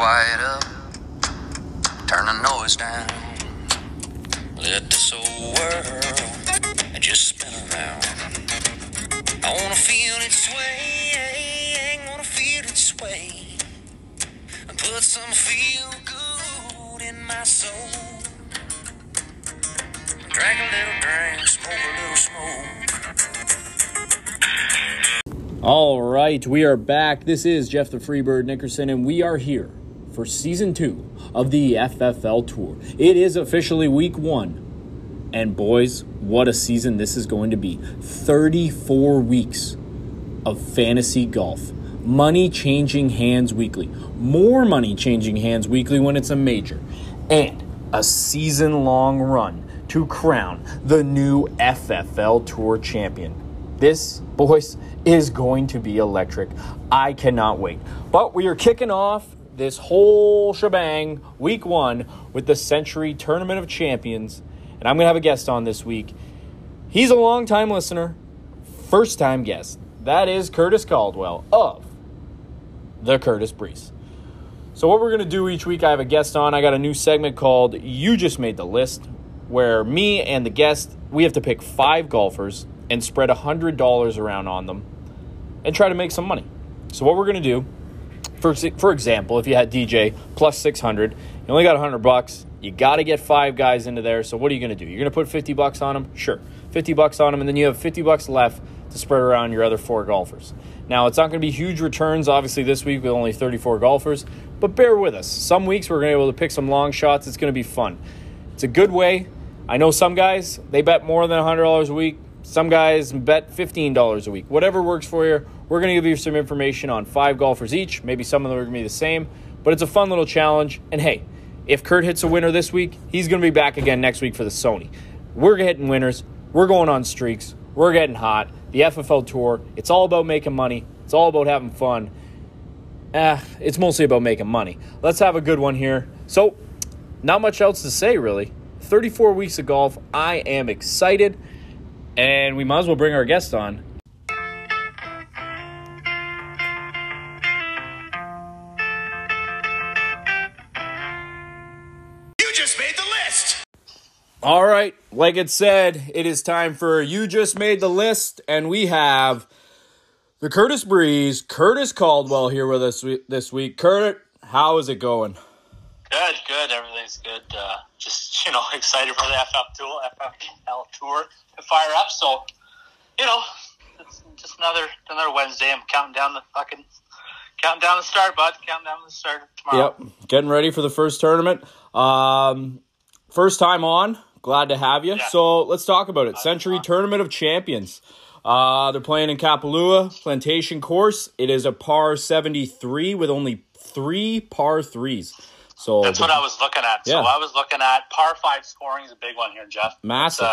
quiet up, turn the noise down, let this old world just spin around. I wanna feel it sway, wanna feel it sway, and put some feel good in my soul. Drink a little drink, smoke a little smoke. All right, we are back. This is Jeff the Freebird Nickerson, and we are here for Season 2 of the FFL Tour. It is officially Week 1, and boys, what a season this is going to be. 34 weeks of fantasy golf. Money changing hands weekly. More money changing hands weekly when it's a major. And a season-long run to crown the new FFL Tour champion. This, boys, is going to be electric. I cannot wait. But we are kicking off this whole shebang, Week 1, with the Sentry Tournament of Champions. And I'm going to have a guest on this week. He's a longtime listener, first-time guest. That is Kurt Caldwell of the Courtice Breeze. So what we're going to do each week, I have a guest on. I got a new segment called You Just Made the List, where me and the guest, we have to pick 5 golfers and spread $100 around on them and try to make some money. So what we're going to do, for example, if you had DJ plus 600, you only got $100, you got to get 5 guys into there. So what are you going to do? You're going to put $50 on them? Sure, $50 on them, and then you have $50 left to spread around your other 4 golfers. Now, it's not going to be huge returns, obviously, this week with only 34 golfers, but bear with us. Some weeks we're going to be able to pick some long shots. It's going to be fun. It's a good way. I know some guys, they bet more than $100 a week. Some guys bet $15 a week. Whatever works for you, we're going to give you some information on 5 golfers each. Maybe some of them are going to be the same, but it's a fun little challenge. And hey, if Kurt hits a winner this week, he's going to be back again next week for the Sony. We're hitting winners. We're going on streaks. We're getting hot. The FFL Tour, it's all about making money. It's all about having fun. It's mostly about making money. Let's have a good one here. So, not much else to say, really. 34 weeks of golf. I am excited, and we might as well bring our guest on. You just made the list. All right, like it said, it is time for You Just Made the List, and we have the Courtice Breeze, Kurt Caldwell, here with us this week. Kurt, how is it going? Good. Everything's good. Just, excited for the FFL Tour to fire up. So, it's just another Wednesday. I'm counting down the start, bud. Counting down the start tomorrow. Yep. Getting ready for the first tournament. First time on. Glad to have you. Yeah. So let's talk about it. Sentry Tournament of Champions. They're playing in Kapalua Plantation Course. It is a par 73 with only 3 par 3s. So that's what I was looking at. Yeah. So I was looking at par 5 scoring is a big one here, Jeff. Massive.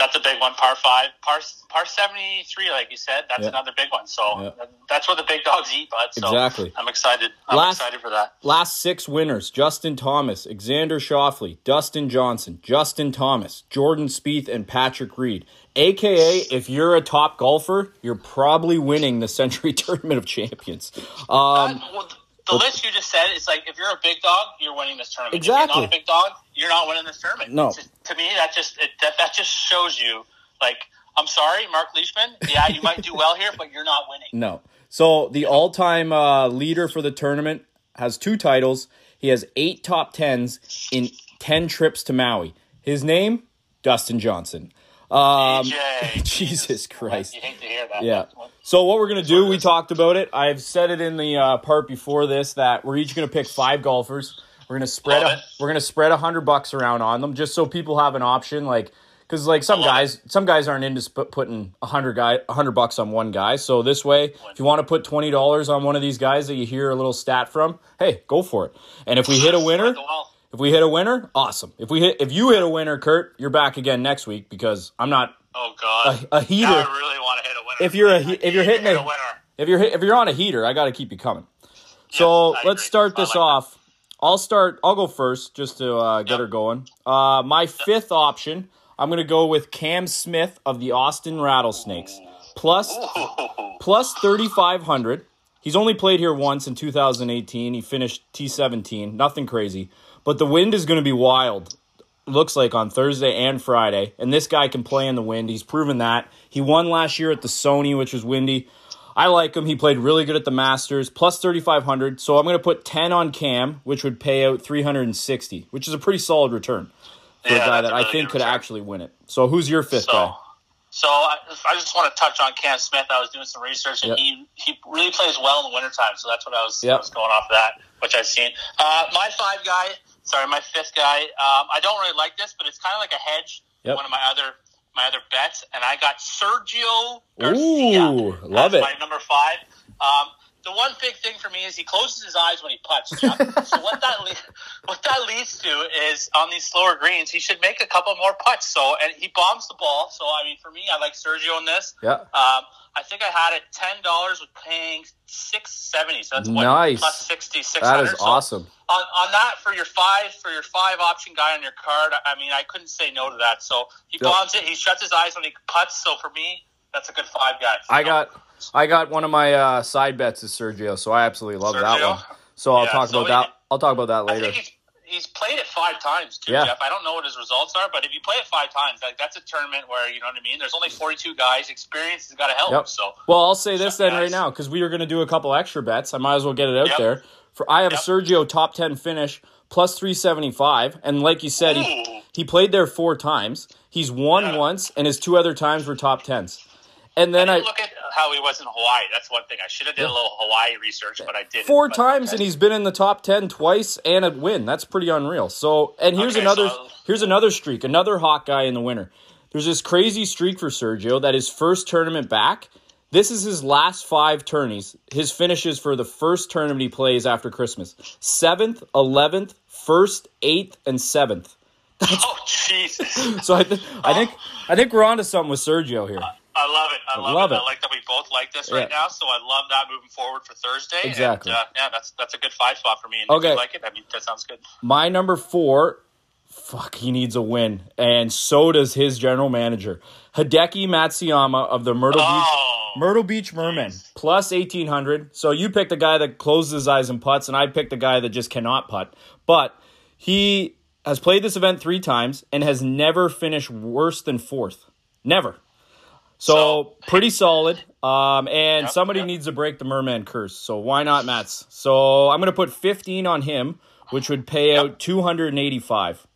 That's a big one. Par 5, par 73, like you said. That's another big one. So that's where the big dogs eat, bud. So exactly. I'm excited. I'm excited for that. Last 6 winners: Justin Thomas, Xander Schauffele, Dustin Johnson, Justin Thomas, Jordan Spieth, and Patrick Reed. AKA, if you're a top golfer, you're probably winning the Sentry Tournament of Champions. The list you just said, it's like, if you're a big dog, you're winning this tournament. Exactly. If you're not a big dog, you're not winning this tournament. No. To me, that just shows you, like, I'm sorry, Mark Leishman, yeah, you might do well here, but you're not winning. No. So the all-time leader for the tournament has 2 titles. He has 8 top 10s in 10 trips to Maui. His name, Dustin Johnson. Jesus Christ. You hate to hear that. Yeah. So what we're going to do, we talked about it. I've said it in the part before this that we're each going to pick 5 golfers. We're going to spread $100 around on them just so people have an option, like, cuz like some guys aren't into putting $100 on one guy. So this way, if you want to put $20 on one of these guys that you hear a little stat from, hey, go for it. And if we hit a winner, awesome. If you hit a winner, Kurt, you're back again next week because I'm not. Oh God, a heater. Now I really want to hit a winner. If you're on a heater, I got to keep you coming. So yes, let's start this off. I'll go first just to get her going. My 5th option, I'm gonna go with Cam Smith of the Austin Rattlesnakes, plus 3,500. He's only played here once in 2018. He finished T17. Nothing crazy. But the wind is going to be wild, looks like, on Thursday and Friday. And this guy can play in the wind. He's proven that. He won last year at the Sony, which was windy. I like him. He played really good at the Masters, plus 3,500. So I'm going to put 10 on Cam, which would pay out 360, which is a pretty solid return for a guy that really I think could actually win it. So who's your fifth guy? So I just want to touch on Cam Smith. I was doing some research, and he really plays well in the wintertime, so that's what I was going off of that, which I've seen. My fifth guy, I don't really like this, but it's kind of like a hedge, one of my other bets, and I got Sergio Garcia. Ooh, love it. My number five. The one big thing for me is he closes his eyes when he putts. So what that leads to is on these slower greens, he should make a couple more putts. So and he bombs the ball. So I mean, for me, I like Sergio in this. Yeah. I think I had it $10 with paying $670. So that's plus 6,600. That is awesome. On that for your five option guy on your card, I mean, I couldn't say no to that. So he bombs it. He shuts his eyes when he putts. So for me, that's a good five guys. I got one of my side bets is Sergio, so I absolutely love that one. So I'll talk about that. I'll talk about that later. I think he's played it five times too, Jeff. I don't know what his results are, but if you play it five times, like that's a tournament where, you know what I mean, there's only 42 guys. Experience has got to help. So I'll say this then right now, because we are going to do a couple extra bets. I might as well get it out there. I have a Sergio top 10 finish plus 375, and like you said, he played there four times. He's won once, and his two other times were top 10s. And then I look at how he was in Hawaii. That's one thing. I should have did a little Hawaii research, but I didn't. Four times, and he's been in the top 10 twice and a win. That's pretty unreal. So, and here's another streak, another hot guy in the winter. There's this crazy streak for Sergio that his first tournament back. This is his last five tourneys. His finishes for the first tournament he plays after Christmas: 7th, 11th, 1st, 8th, and 7th. Oh Jesus! So I think we're onto something with Sergio here. I love it. I love it. I like that we both like this right now, so I love that moving forward for Thursday. Exactly. And, that's a good five spot for me. And if you like it, I mean, that sounds good. My number four, he needs a win, and so does his general manager, Hideki Matsuyama of the Myrtle Beach Mermen, plus 1,800. So you picked the guy that closes his eyes and putts, and I picked the guy that just cannot putt. But he has played this event three times and has never finished worse than fourth. Never. So pretty solid, and somebody needs to break the Merman curse, so why not Mats? So I'm going to put 15 on him, which would pay out 285.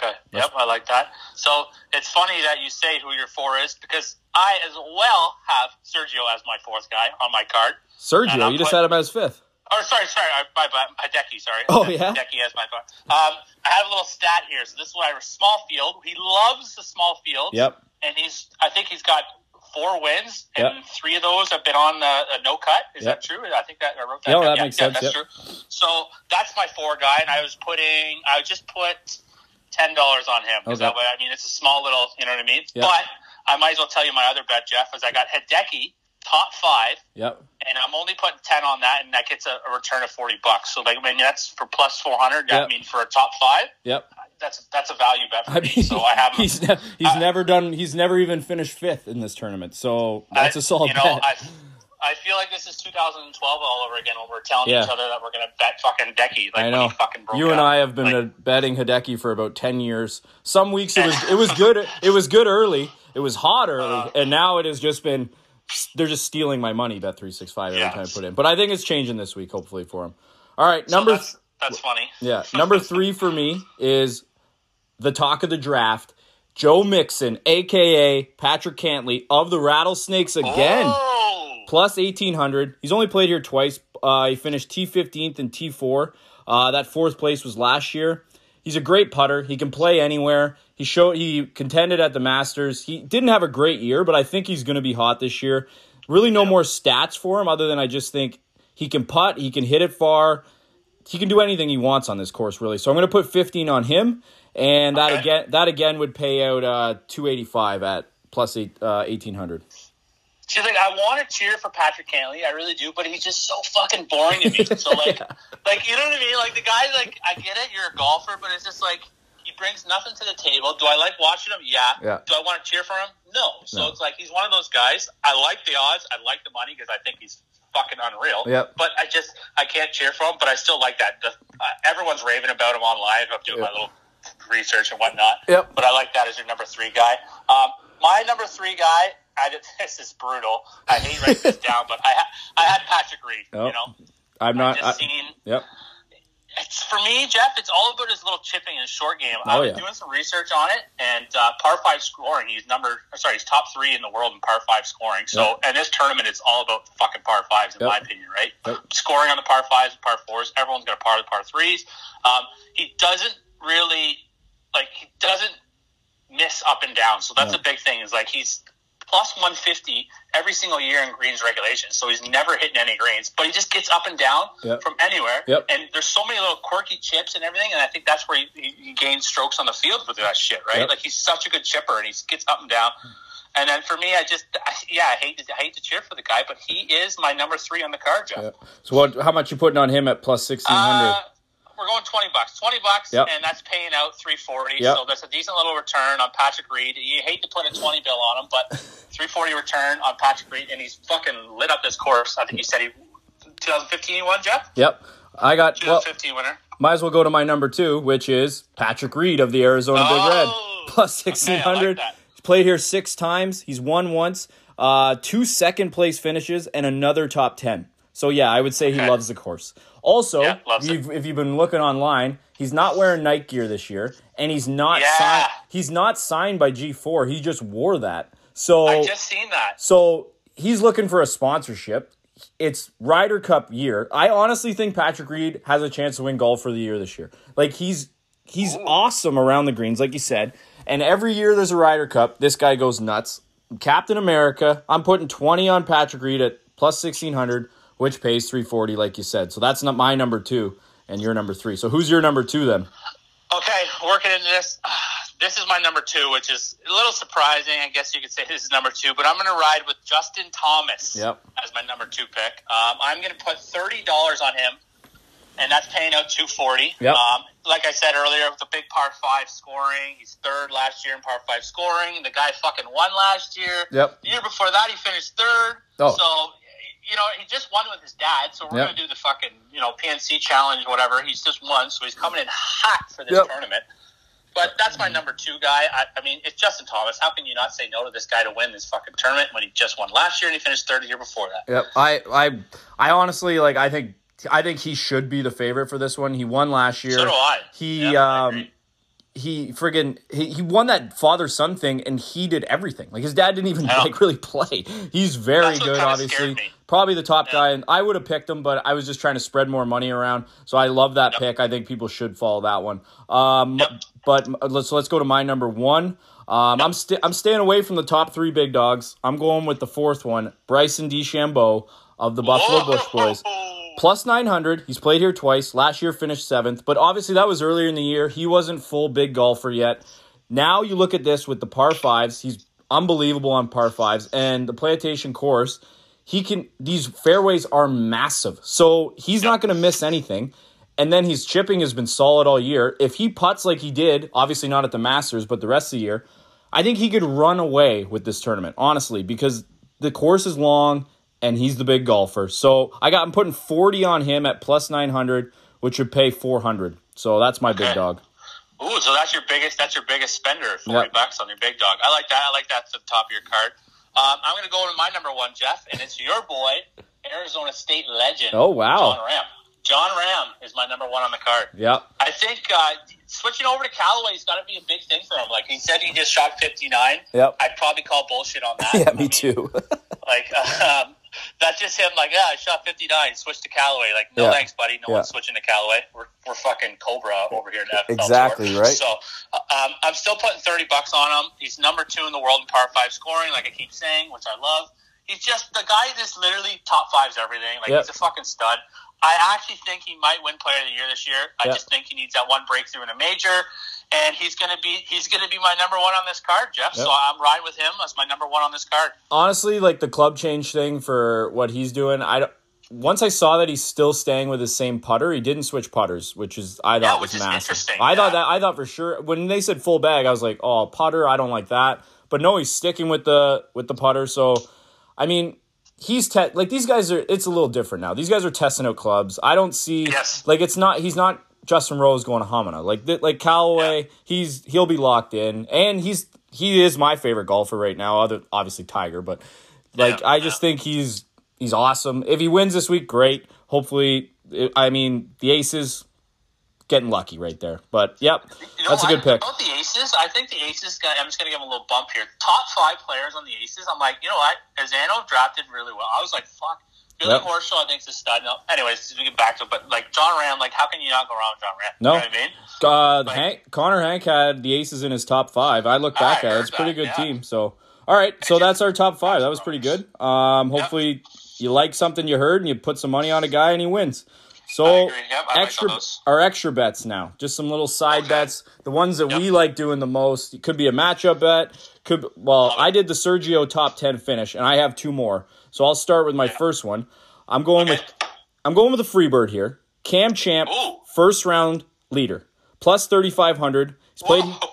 Okay, I like that. So it's funny that you say who your four is, because I as well have Sergio as my fourth guy on my card. Sergio, you just had him as fifth. Oh, sorry, Hideki, sorry. Oh, yeah? Hideki has my card. I have a little stat here, so this is why we're small field. He loves the small field. Yep. And I think he's got four wins, and three of those have been on a no cut. Is that true? I think that I wrote that. That makes sense. That's true. So that's my four guy, and I just put $10 on him because that way, I mean, it's a small little, you know what I mean. Yep. But I might as well tell you my other bet, Jeff, is I got Hideki top five. Yep. And I'm only putting 10 on that, and that gets a return of $40. So like, I mean, that's for plus 400. I mean, for a top five. Yep. That's a value bet for me. So I have he's never even finished fifth in this tournament. So that's a solid bet. I feel like this is 2012 all over again when we're telling each other that we're going to bet fucking Hideki. Like, I know. When he fucking broke out. And I have been betting Hideki for about 10 years. Some weeks it was good. It was good early. It was hot early, and now it has just been. They're just stealing my money, Bet365, every time I put in. But I think it's changing this week, hopefully, for him. All right, that's funny. Yeah, number three for me is the talk of the draft, Joe Mixon, a.k.a. Patrick Cantlay of the Rattlesnakes again, plus 1,800. He's only played here twice. He finished T15th and T4. That fourth place was last year. He's a great putter. He can play anywhere. He contended at the Masters. He didn't have a great year, but I think he's going to be hot this year. Really no more stats for him other than I just think he can putt, he can hit it far. He can do anything he wants on this course, really. So I'm going to put 15 on him, and that again would pay out 285 at plus 1,800. See, like, I want to cheer for Patrick Cantlay, I really do, but he's just so fucking boring to me. So, like, like, you know what I mean? Like, the guy, like, I get it, you're a golfer, but it's just like he brings nothing to the table. Do I like watching him? Yeah. Do I want to cheer for him? No. So it's like he's one of those guys. I like the odds. I like the money because I think he's fucking unreal. Yep. But I can't cheer for him, but I still like that. Everyone's raving about him online. I'm doing my little research and whatnot. Yep. But I like that as your number three guy. My number three guy, this is brutal. I hate writing this down, but I had Patrick Reed. Oh, you know, It's, for me, Jeff, it's all about his little chipping and short game. I was doing some research on it, and par 5 scoring, he's top 3 in the world in par 5 scoring. So, and this tournament is all about fucking par 5s, in my opinion, right? Yep. Scoring on the par 5s, par 4s, everyone's going to par the par 3s. He doesn't really, he doesn't miss up and down. So that's a big thing, is he's plus 150 every single year in greens regulation. So he's never hitting any greens, but he just gets up and down from anywhere. Yep. And there's so many little quirky chips and everything. And I think that's where he gains strokes on the field with that shit, right? Yep. He's such a good chipper, and he gets up and down. And then for me, I hate to cheer for the guy, but he is my number three on the card, Jeff. Yep. So how much you putting on him at plus 1,600? We're going $20, and that's paying out $340. Yep. So that's a decent little return on Patrick Reed. You hate to put a $20 bill on him, but $340 return on Patrick Reed, and he's fucking lit up this course. I think you said 2015 he won, Jeff? Yep. I got 2015 winner. Might as well go to my number two, which is Patrick Reed of the Arizona Big Red. Plus 1,600. Okay, he's played here 6 times. He's won once. 2 second-place finishes and another top 10. So, I would say he loves the course. Also, if you've been looking online, he's not wearing Nike gear this year, and he's not signed by G4. He just wore that. So I just seen that. So he's looking for a sponsorship. It's Ryder Cup year. I honestly think Patrick Reed has a chance to win golf for the year this year. He's awesome around the greens, like you said. And every year there's a Ryder Cup, this guy goes nuts. Captain America. I'm putting 20 on Patrick Reed at plus 1,600. Which pays $340, like you said. So that's not my number two, and your number three. So who's your number two then? Okay, working into this. This is my number two, which is a little surprising. I guess you could say this is number two, but I'm going to ride with Justin Thomas as my number two pick. I'm going to put $30 on him, and that's paying out $240. Yep. Like I said earlier, with the big par 5 scoring, he's third last year in par 5 scoring. The guy fucking won last year. Yep. The year before that, he finished third. Oh. So he just won with his dad, so we're going to do the fucking, PNC challenge, whatever. He's just won, so he's coming in hot for this tournament. But that's my number two guy. I mean, it's Justin Thomas. How can you not say no to this guy to win this fucking tournament when he just won last year and he finished third the year before that? Yep. I honestly, I think he should be the favorite for this one. He won last year. So do I. He won that father-son thing, and he did everything. His dad didn't even really play. He's very good, obviously. Probably the top guy, and I would have picked him, but I was just trying to spread more money around. So I love that pick. I think people should follow that one. But let's go to my number one. I'm staying away from the top three big dogs. I'm going with the fourth one, Bryson DeChambeau of the Buffalo Bush Boys. Plus 900. He's played here twice. Last year finished 7th. But obviously that was earlier in the year. He wasn't full big golfer yet. Now you look at this with the par 5s. He's unbelievable on par 5s. And the Plantation course, these fairways are massive. So he's not going to miss anything. And then his chipping has been solid all year. If he putts like he did, obviously not at the Masters, but the rest of the year, I think he could run away with this tournament, honestly, because the course is long. And he's the big golfer. So I'm putting 40 on him at plus 900, which would pay 400. So that's my big dog. Ooh, so that's your biggest spender, $40 on your big dog. I like that. I like that to the top of your card. I'm going to go to my number one, Jeff, and it's your boy, Arizona State legend. Oh, wow. Jon Rahm. Jon Rahm is my number one on the card. Yep. I think switching over to Callaway has got to be a big thing for him. He said he just shot 59. Yep. I'd probably call bullshit on that. Me too. That's just him, I shot 59, switched to Callaway. No thanks, buddy. No one's switching to Callaway. We're fucking Cobra over here in FFL Tour. Exactly, right? So, I'm still putting $30 on him. He's number two in the world in par 5 scoring, like I keep saying, which I love. He's just, the guy that's literally top fives everything. He's a fucking stud. I actually think he might win Player of the Year this year. I just think he needs that one breakthrough in a major. And he's gonna be my number one on this card, Jeff. Yep. So I'm riding with him as my number one on this card. Honestly, the club change thing for what he's doing, once I saw that he's still staying with his same putter, he didn't switch putters, which is was massive. Interesting. I thought for sure when they said full bag, I was like, oh, putter, I don't like that. But no, he's sticking with the putter. So, I mean, like these guys are, it's a little different now. These guys are testing out clubs. I don't see, like, it's not, he's not Justin Rose going to Hamina. Like Callaway, he'll be locked in, and he is my favorite golfer right now. Other, obviously Tiger, but I just think he's awesome. If he wins this week, great. Hopefully, the Aces getting lucky right there. But that's a good pick. About the Aces, I think the Aces guy, I'm just going to give him a little bump here. Top five players on the Aces. I'm like, you know what? Azzano drafted really well. I was like, fuck. Billy Horschel, I think, is a stud. No, anyways, we get back to it. But, Jon Rahm, how can you not go wrong with Jon Rahm? No. You know what I mean? Hank had the Aces in his top five. I look back at it. It's a pretty good team. So, all right. So, that's our top five. That was pretty good. Hopefully, you like something you heard and you put some money on a guy and he wins. So, extra bets now. Just some little side bets. The ones that we like doing the most. It could be a matchup bet. I did the Sergio top 10 finish, and I have two more. So I'll start with my first one. I'm going with a Freebird here. Cam Champ, first round leader, plus 3,500.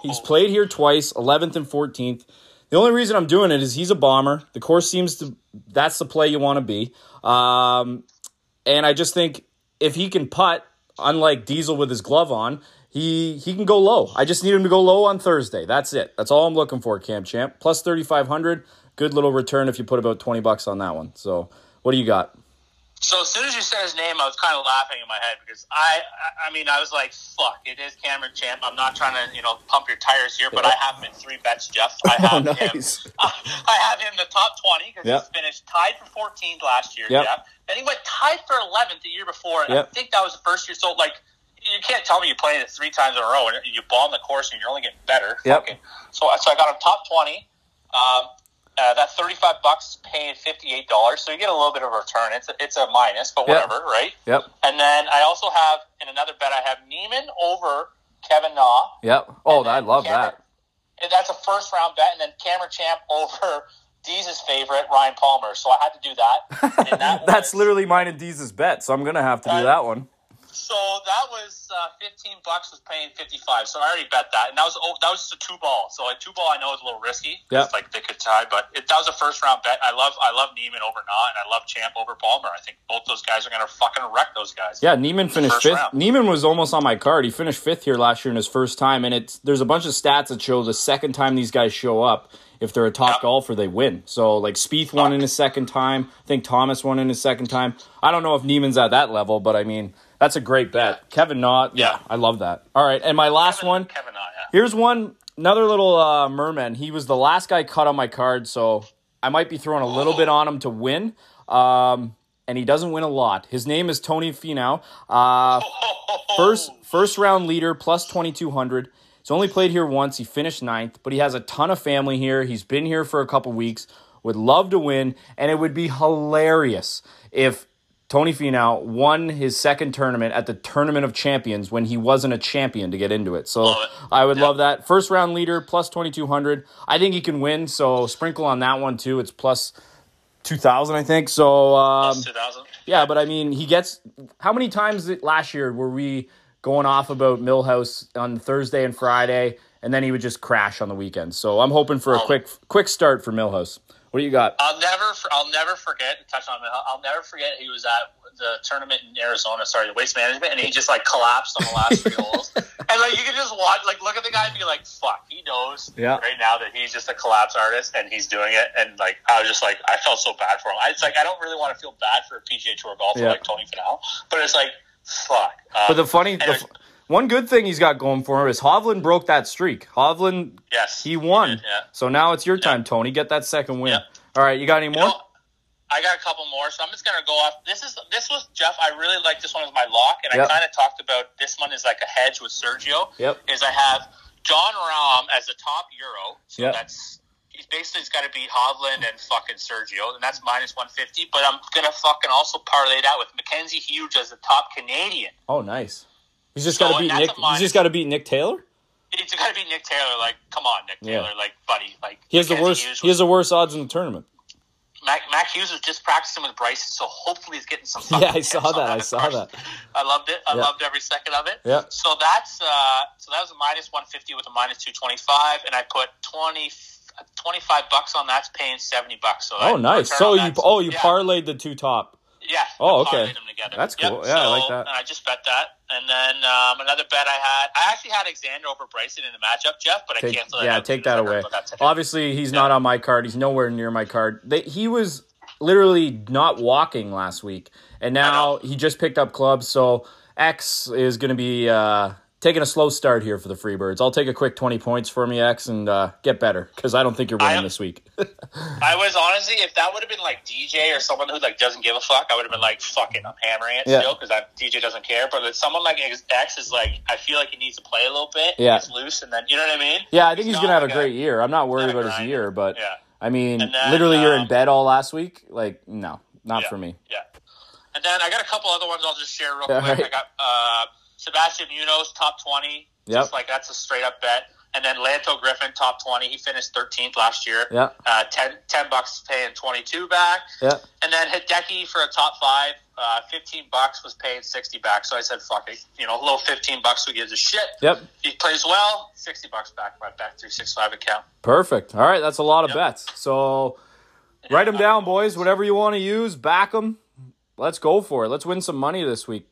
He's played here twice, 11th and 14th. The only reason I'm doing it is he's a bomber. The course that's the play you want to be. And I just think if he can putt, unlike Diesel with his glove on, he can go low. I just need him to go low on Thursday. That's it. That's all I'm looking for. Cam Champ, plus 3,500. Good little return if you put about $20 on that one. So, what do you got? So, as soon as you said his name, I was kind of laughing in my head because I was like, fuck, it is Cameron Champ. I'm not trying to, pump your tires here, but I have him in three bets, Jeff. I have him. I have him in the top 20 because he's finished tied for 14th last year, Jeff. Then he went tied for 11th the year before, and I think that was the first year. So, you can't tell me you played it three times in a row and you bomb the course and you're only getting better. Yep. Okay. So I got him top 20. That $35 is paying $58, so you get a little bit of a return. It's a minus, but whatever, right? Yep. And then I also have, in another bet, I have Neiman over Kevin Na. Yep. Oh, I love that. And that's a first-round bet, and then Cameron Champ over Deez's favorite, Ryan Palmer. So I had to do that. And that that's literally mine and Deez's bet, so I'm going to have to do that one. So that was $15 was paying $55. So I already bet that, and that was just a two ball. So a two ball, I know, is a little risky. Yeah, they could tie, but that was a first round bet. I love Neiman over Na, and I love Champ over Palmer. I think both those guys are gonna fucking wreck those guys. Yeah, Neiman finished fifth. Round. Neiman was almost on my card. He finished fifth here last year in his first time, and there's a bunch of stats that show the second time these guys show up, if they're a top golfer, they win. So, Spieth won in his second time. I think Thomas won in his second time. I don't know if Neiman's at that level, but that's a great bet. Kevin Na, I love that. All right, and my last one. Kevin Na, Here's one, another little merman. He was the last guy cut on my card, so I might be throwing a little bit on him to win. And he doesn't win a lot. His name is Tony Finau. First round leader, plus 2,200. He's only played here once. He finished ninth, but he has a ton of family here. He's been here for a couple weeks. Would love to win, and it would be hilarious if Tony Finau won his second tournament at the Tournament of Champions when he wasn't a champion to get into it. So I would love that. First round leader, plus 2,200. I think he can win, so sprinkle on that one too. It's plus 2,000, I think. So plus 2,000. Yeah, but he gets – how many times last year were we going off about Millhouse on Thursday and Friday, and then he would just crash on the weekend? So I'm hoping for a quick start for Millhouse. What do you got? I'll never forget. Touch on Millhouse. I'll never forget he was at the tournament in Arizona. Sorry, the Waste Management, and he just collapsed on the last three holes. And you can just watch, look at the guy and be like, "Fuck," he knows right now that he's just a collapse artist, and he's doing it. And I was just I felt so bad for him. I don't really want to feel bad for a PGA Tour golfer like Tony Finau, but it's fuck. But one good thing he's got going for him is Hovland broke that streak. Hovland, he won. He did, so now it's your time, Tony. Get that second win. Yeah. All right, you got any more? I got a couple more, so I'm just going to go off. This was, Jeff, I really like this one as my lock, and I kind of talked about this one is a hedge with Sergio. Yep. Is I have Jon Rahm as the top Euro. So that's he's basically got to beat Hovland and fucking Sergio, and that's minus 150. But I'm going to fucking also parlay that with Mackenzie Hughes as the top Canadian. Oh, nice. He's just got to beat Nick. He's just got to beat Nick Taylor. He's got to beat Nick Taylor. Come on, Nick Taylor. Buddy. He has the worst. He has the worst odds in the tournament. Mac Hughes was just practicing with Bryson, so hopefully he's getting some. Yeah, I saw that. I loved it. I loved every second of it. Yeah. So that was a minus 150 with a minus 225, and I put 20. $25 on that's paying $70. So nice. So you parlayed the two top. Yeah. Oh, okay. Them together. That's cool. Yep. Yeah, so, I like that. And I just bet that. And then another bet I had, Xander over Bryson in the matchup, Jeff, but I canceled it. Yeah, take that away. Obviously, he's not on my card. He's nowhere near my card. He was literally not walking last week, and now he just picked up clubs. So X is going to be taking a slow start here for the Freebirds. I'll take a quick 20 points for me, X, and get better, because I don't think you're winning this week. I was honestly, if that would have been like DJ or someone who like doesn't give a fuck, I would have been like, fuck it, I'm hammering it still, because DJ doesn't care. But if someone like X is like, I feel like he needs to play a little bit. Yeah. He's loose, and then, you know what I mean? Yeah, I think he's going to have a great year. I'm not worried about his year, but I mean, then, literally you're in bed all last week. Like, no, not for me. Yeah. And then I got a couple other ones I'll just share real quick. Right. I got Sebastian Munoz, top 20. Yep. Just like that's a straight up bet. And then Lanto Griffin, top 20. He finished 13th last year. Yeah. $10 paying $22 back. Yeah. And then Hideki for a top 5, $15 was paying $60 back. So I said, fuck it. You know, a little $15, who gives a shit? Yep. He plays well, $60 back, right back 365 account. Perfect. All right, that's a lot of bets. So write them down, boys. Whatever you want to use, back them. Let's go for it. Let's win some money this week.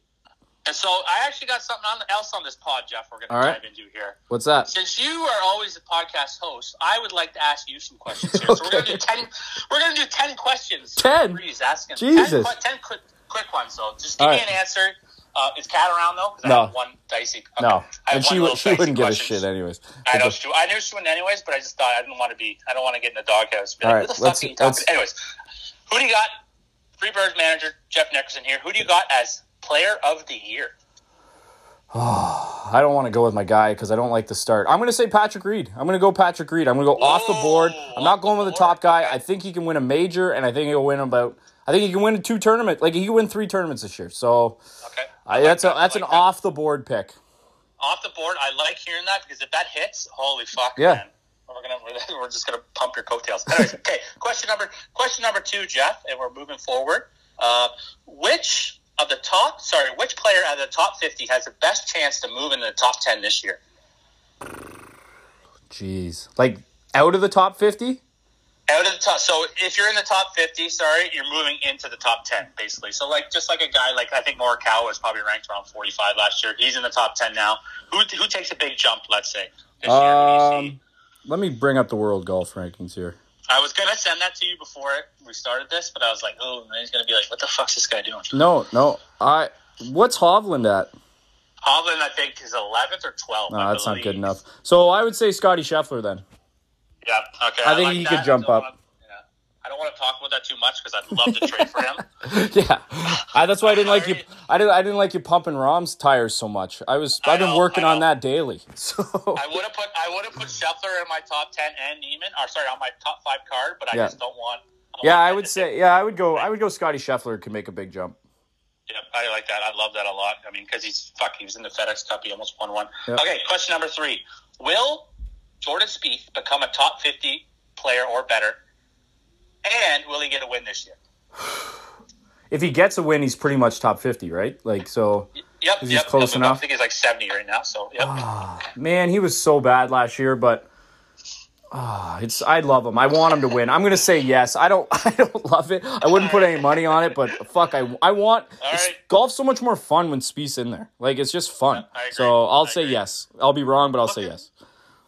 And so I actually got something else on this pod, Jeff, we're going to dive into here. What's that? Since you are always the podcast host, I would like to ask you some questions here. So we're going to do 10 questions. 10? Breeze asking. Jesus. 10 quick ones, though. Just give me an answer. Is Kat around, though? No. I have one dicey. Okay. No. And she wouldn't give a shit anyways. I knew she wouldn't anyways, but I just thought I don't want to get in the doghouse. Be like, all right. Who the fuck are you talking to? Anyways, who do you got? Freebirds manager, Jeff Nickerson here. Who do you got as player of the year? Oh, I don't want to go with my guy because I don't like the start. I'm going to say Patrick Reed. I'm going to go off the board. I'm not going with the top guy. I think he can win a major, and I think he'll win I think he can win 2 tournaments. Like, he can win 3 tournaments this year. So that's an off the board pick. Off the board. I like hearing that because if that hits, holy fuck, man. We're just gonna pump your coattails. Anyways, okay, question number 2, Jeff, and we're moving forward. Which player out of the top 50 has the best chance to move into the top 10 this year? Jeez, like out of the top 50? Out of the top. So if you're in the top 50, you're moving into the top 10, basically. So like, just like a guy like I think Morikawa was probably ranked around 45 last year. He's in the top 10 now. Who takes a big jump? Let's say this year. Let me bring up the world golf rankings here. I was going to send that to you before we started this, but I was like, oh, man, he's going to be like, what the fuck's this guy doing? No. What's Hovland at? Hovland, I think, is 11th or 12th. No, that's not good enough. So I would say Scotty Scheffler then. Yeah, okay. I think like he could jump up. I don't want to talk about that too much because I'd love to trade for him. Yeah, that's why I didn't like you. I didn't like you pumping Rahm's tires so much. I've been working on that daily. So I would have put Scheffler in my top 10 and Neiman. On my top 5 card, but I just don't want. I would go. Scotty Scheffler could make a big jump. Yep, I like that. I love that a lot. I mean, because he was in the FedEx Cup. He almost won one. Yep. Okay, question number 3: will Jordan Spieth become a top 50 player or better? And will he get a win this year? If he gets a win, he's pretty much top 50, right? Like, so he's close enough. I think he's like 70 right now, so man, he was so bad last year, but I love him. I want him to win. I'm going to say yes. I don't love it. I wouldn't put any money on it, but fuck, I want golf's so much more fun when Spieth's in there. Like, it's just fun. Yeah, so I'll say yes. I'll be wrong, but I'll say yes.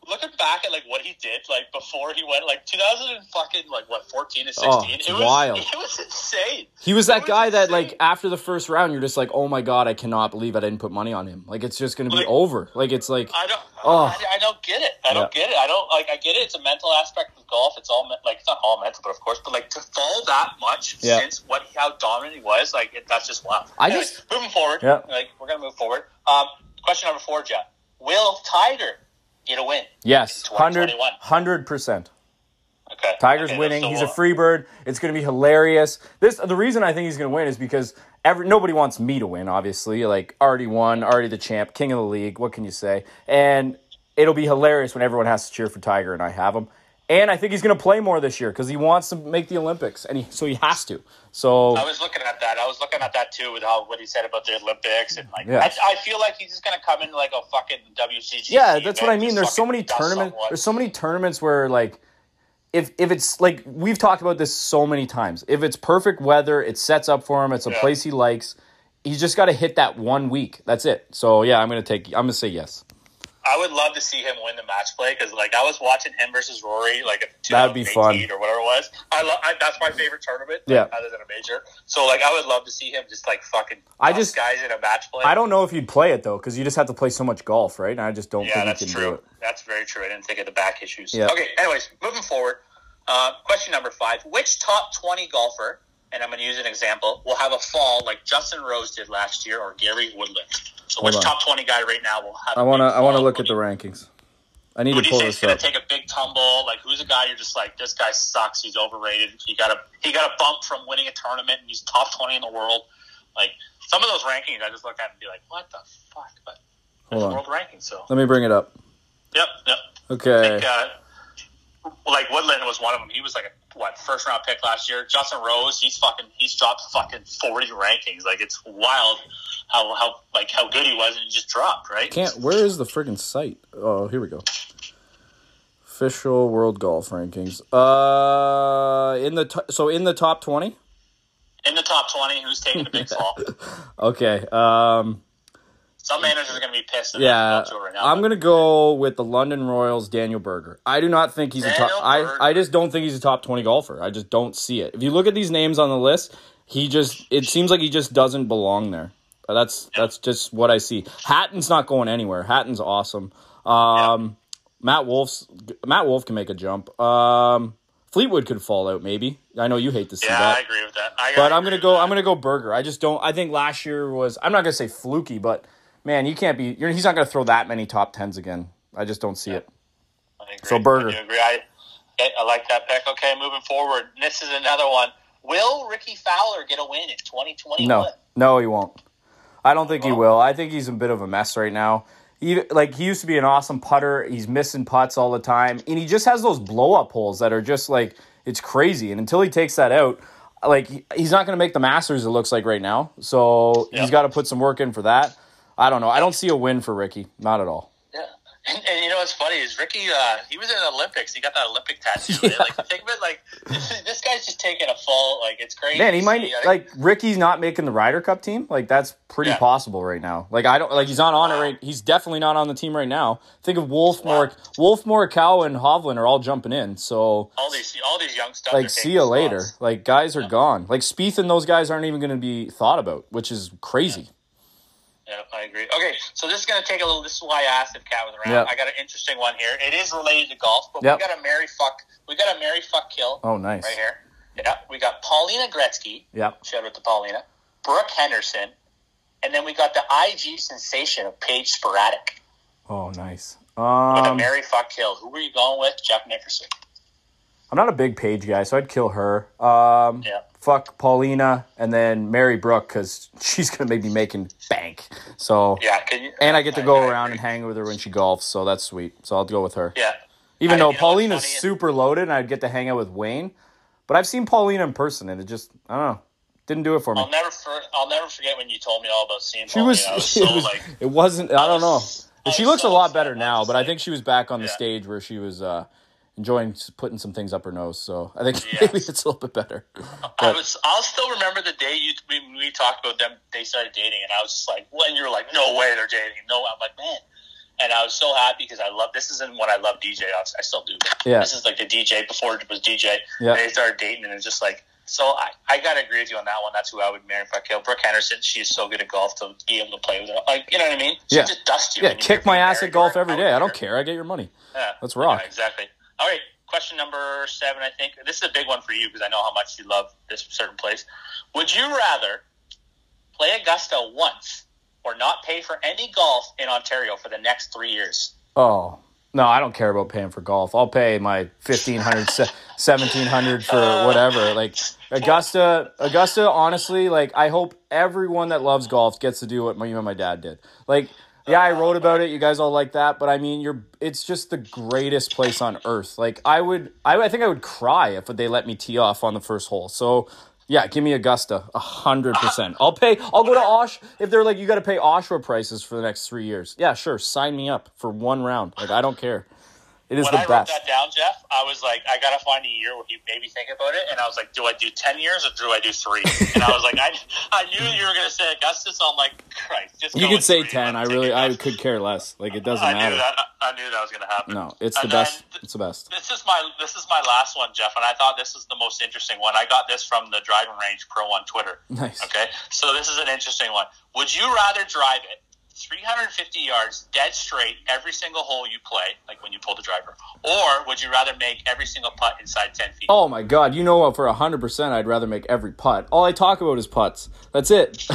Looking back at like what he did, like before he went, like 2014 to 16, wild. It was insane. He was that guy that like after the first round, you're just like, oh my god, I cannot believe I didn't put money on him. Like, it's just going to be over. Like, it's like I don't get it. I don't like. I get it. It's a mental aspect of golf. It's all it's not all mental, but of course, but like to fall that much since how dominant he was, like that's just wild. Moving forward. Yeah. Like, we're gonna move forward. Question number 4, Jeff. Will Tiger get a win? Yes, 100%. Okay. Tiger's winning. He's a free bird. It's going to be hilarious. The reason I think he's going to win is because nobody wants me to win, obviously. Like, already won, already the champ, king of the league. What can you say? And it'll be hilarious when everyone has to cheer for Tiger, and I have him. And I think he's going to play more this year because he wants to make the Olympics, and so he has to. So I was looking at that. I was looking at that too with what he said about the Olympics, and like I feel like he's just going to come in like a fucking WCG. Yeah, that's what I mean. There's so many tournaments where like if it's like we've talked about this so many times, if it's perfect weather, it sets up for him. It's a place he likes. He's just got to hit that 1 week. That's it. So yeah, I'm gonna say yes. I would love to see him win the match play because, like, I was watching him versus Rory, like, in 2018 that'd be fun or whatever it was. That's my favorite tournament, like, other than a major. So, like, I would love to see him just, like, fucking guys in a match play. I don't know if you'd play it, though, because you just have to play so much golf, right? And I just don't think you can do it. That's very true. I didn't think of the back issues. Yeah. Okay, anyways, moving forward. Question number 5. Which top 20 golfer, and I'm going to use an example, will have a fall like Justin Rose did last year or Gary Woodland? So which top 20 guy right now will have? I want to look at the rankings. I need to pull this up. Who do you think is going to take a big tumble? Like, who's a guy you're just like, this guy sucks. He's overrated. He got a bump from winning a tournament, and he's top 20 in the world. Like, some of those rankings, I just look at and be like, what the fuck? But it's world rankings, so let me bring it up. Yep. Okay. I think, like, Woodland was one of them. He was like first round pick last year. Justin Rose, he's dropped 40 rankings. Like, it's wild. How good he was, and he just dropped, right? Where is the friggin' site? Oh, here we go. Official World Golf Rankings. In the top 20? In the top 20, who's taking a big fall? Okay. Some managers are going to be pissed at that right now. I'm going to go with the London Royals, Daniel Berger. I do not think he's a top... I just don't think he's a top 20 golfer. I just don't see it. If you look at these names on the list, it seems like he just doesn't belong there. That's just what I see. Hatton's not going anywhere. Hatton's awesome. Matt Wolff can make a jump. Fleetwood could fall out maybe. I know you hate to see that. Yeah, I agree with that. I'm gonna go Berger. I think last year was, I'm not gonna say fluky, but man, he's not gonna throw that many top tens again. I just don't see it. I agree. So Berger. I like that pick. Okay, moving forward. This is another one. Will Ricky Fowler get a win in 2021? No, he won't. I don't think he will. I think he's a bit of a mess right now. He used to be an awesome putter. He's missing putts all the time. And he just has those blow-up holes that are just, like, it's crazy. And until he takes that out, like, he's not going to make the Masters, it looks like, right now. So he's got to put some work in for that. I don't know. I don't see a win for Ricky. Not at all. Yeah. And you know what's funny is Ricky, he was in the Olympics. He got that Olympic tattoo. Yeah. Right? Like, think of it, like, this guy's just taking a fall. Like, it's crazy. Man, he might, like, Ricky's not making the Ryder Cup team. Like, that's pretty possible right now. Like, he's not on it right. He's definitely not on the team right now. Think of Wolff, Morikawa, and Hovland are all jumping in. So all these young stuff. Like, see you later. Spots. Like, guys are gone. Like, Spieth and those guys aren't even going to be thought about, which is crazy. Yeah. Yeah, I agree. Okay, so this is going to take a little... This is why I asked if Cat was around. Yep. I got an interesting one here. It is related to golf, but we got a marry, fuck, kill. Oh, nice. Right here. Yeah, we got Paulina Gretzky. Yep. Shout out to Paulina. Brooke Henderson. And then we got the IG sensation of Paige Sporadic. Oh, nice. With a marry, fuck, kill. Who were you going with? Jeff Nickerson. I'm not a big Paige guy, so I'd kill her. Fuck Paulina, and then marry Brooke because she's going to maybe be making bank. So I get to go around and hang with her when she golfs, so that's sweet. So I'll go with her. Yeah. Even though Paulina's super loaded, and I'd get to hang out with Wayne, but I've seen Paulina in person, and it just, I don't know, didn't do it for me. I'll never forget when you told me all about seeing Paulina. She looks a lot better now, but I think she was back on the stage where she was. Enjoying putting some things up her nose, so I think maybe it's a little bit better. I'll still remember the day we talked about them. They started dating, and I was just like, "When you were like, no way they're dating." No, I'm like, man, and I was so happy because I love this. Isn't what I love DJ. I still do. Yeah. This is like the DJ before it was DJ. Yeah. They started dating, and it's just like so. I gotta agree with you on that one. That's who I would marry. If I kill Brooke Henderson, she is so good at golf to be able to play with her. Like, you know what I mean? She just dusts you. Yeah, kick my ass at golf every day. I don't care. I get your money. Yeah, let's rock. Yeah, exactly. All right, question number 7, I think. This is a big one for you because I know how much you love this certain place. Would you rather play Augusta once or not pay for any golf in Ontario for the next 3 years? Oh, no, I don't care about paying for golf. I'll pay my $1,500, $1,700 for whatever. Like, Augusta, honestly, like, I hope everyone that loves golf gets to do what you and my dad did. Like, yeah, I wrote about it. You guys all like that, but I mean, it's just the greatest place on earth. Like, I think I would cry if they let me tee off on the first hole. So, yeah, give me Augusta, 100%. I'll go to Osh if they're like, you got to pay Oshawa prices for the next 3 years. Yeah, sure, sign me up for one round. Like, I don't care. It is the best. When I wrote that down, Jeff, I was like, I got to find a year where you maybe think about it. And I was like, do I do 10 years or do I do 3? And I was like, I knew you were going to say Augusta, so I'm like, Christ. Just you could say 3, 10. I could care less. Like, it doesn't matter. I knew that was going to happen. No, it's the best. It's the best. This is my last one, Jeff, and I thought this was the most interesting one. I got this from the Driving Range Pro on Twitter. Nice. Okay, so this is an interesting one. Would you rather drive it 350 yards dead straight every single hole you play, like when you pull the driver, or would you rather make every single putt inside 10 feet? Oh my God, you know what, for 100% I'd rather make every putt. All I talk about is putts. That's it.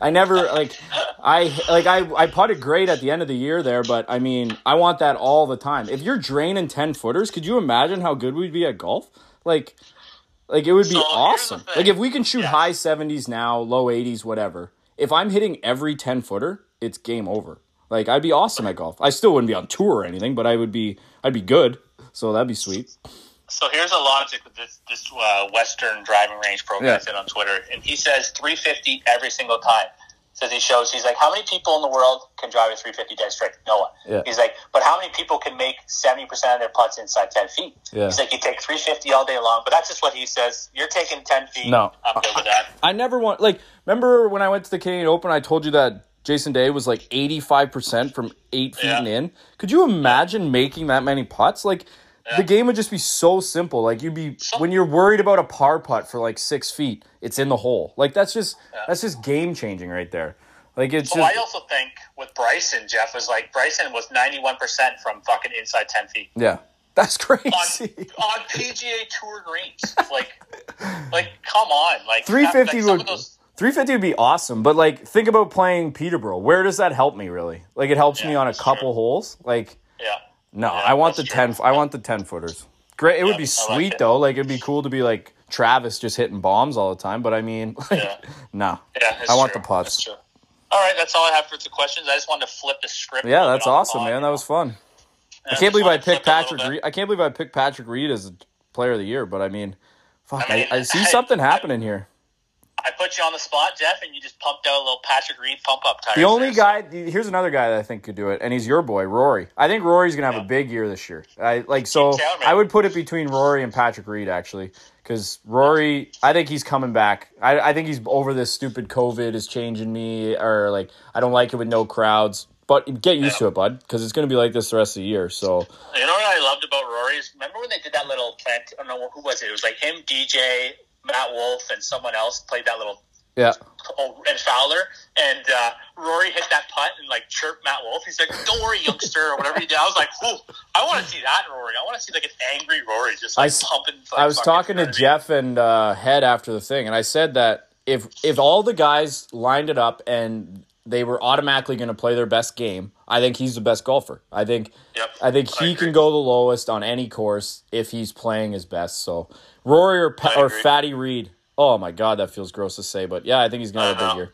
I never, I putted great at the end of the year there, but I mean, I want that all the time. If you're draining 10 footers, could you imagine how good we'd be at golf? Like it would be awesome. Like if we can shoot high 70s now, low 80s, whatever. If I'm hitting every 10-footer, it's game over. Like, I'd be awesome at golf. I still wouldn't be on tour or anything, but I'd be good. So that'd be sweet. So here's the logic of this Western Driving Range Pro guy said on Twitter, and he says 350 every single time. Says he shows, he's like, how many people in the world can drive a 350 dead straight? No one. Yeah. He's like, but how many people can make 70% of their putts inside 10 feet? Yeah. He's like, you take 350 all day long, but that's just what he says. You're taking 10 feet. No. I'm good with that. I never want, like, remember when I went to the Canadian Open, I told you that Jason Day was like 85% from 8 feet and in? Could you imagine making that many putts? Like, the game would just be so simple. Like, you'd be, when you're worried about a par putt for like 6 feet, it's in the hole. Like, that's just game changing right there. Like, it's. So I also think with Bryson, Jeff was like, Bryson was 91% from fucking inside 10 feet. Yeah, that's crazy. On PGA Tour greens, like come on, like 350 would. 350 would be awesome, but like, think about playing Peterborough. Where does that help me really? Like, it helps me on a couple holes. Like, yeah. No, I want the 10. I want the 10-footers. Great, it would be sweet though. Like, it'd be cool to be like Travis just hitting bombs all the time. But I mean, no. Yeah, I want the putts. That's true. All right, that's all I have for the questions. I just wanted to flip the script. Yeah, that's awesome, man. That was fun. Yeah, I can't believe I picked Patrick Reed as a player of the year. But I mean, fuck, I see something happening here. I put you on the spot, Jeff, and you just pumped out a little Patrick Reed pump-up tire. The only guy – here's another guy that I think could do it, and he's your boy, Rory. I think Rory's going to have a big year this year. I would put it between Rory and Patrick Reed, actually, because Rory – I think he's coming back. I think he's over this stupid COVID is changing me, or, like, I don't like it with no crowds. But get used to it, bud, because it's going to be like this the rest of the year. So you know what I loved about Rory is remember when they did that little – I don't know, who was it? It was like him, DJ – Matt Wolff and someone else played that little and Fowler, and Rory hit that putt and like chirped Matt Wolff. He's like, don't worry, youngster, or whatever you did. I was like, whoa, I want to see that Rory. I want to see like an angry Rory just like pumping. Like, I was talking to Jeff and Head after the thing, and I said that if all the guys lined it up and they were automatically going to play their best game, I think he's the best golfer. I think he can go the lowest on any course if he's playing his best. So Rory or Fatty Reed. Oh, my God, that feels gross to say. But, yeah, I think he's going to have a big year.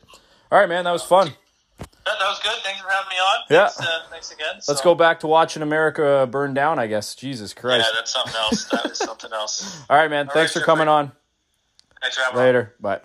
All right, man, that was fun. That was good. Thanks for having me on. Yeah. Thanks again. Let's go back to watching America burn down, I guess. Jesus Christ. Yeah, that's something else. All right, man. Thanks for coming on. Thanks for having me. Later. Bye.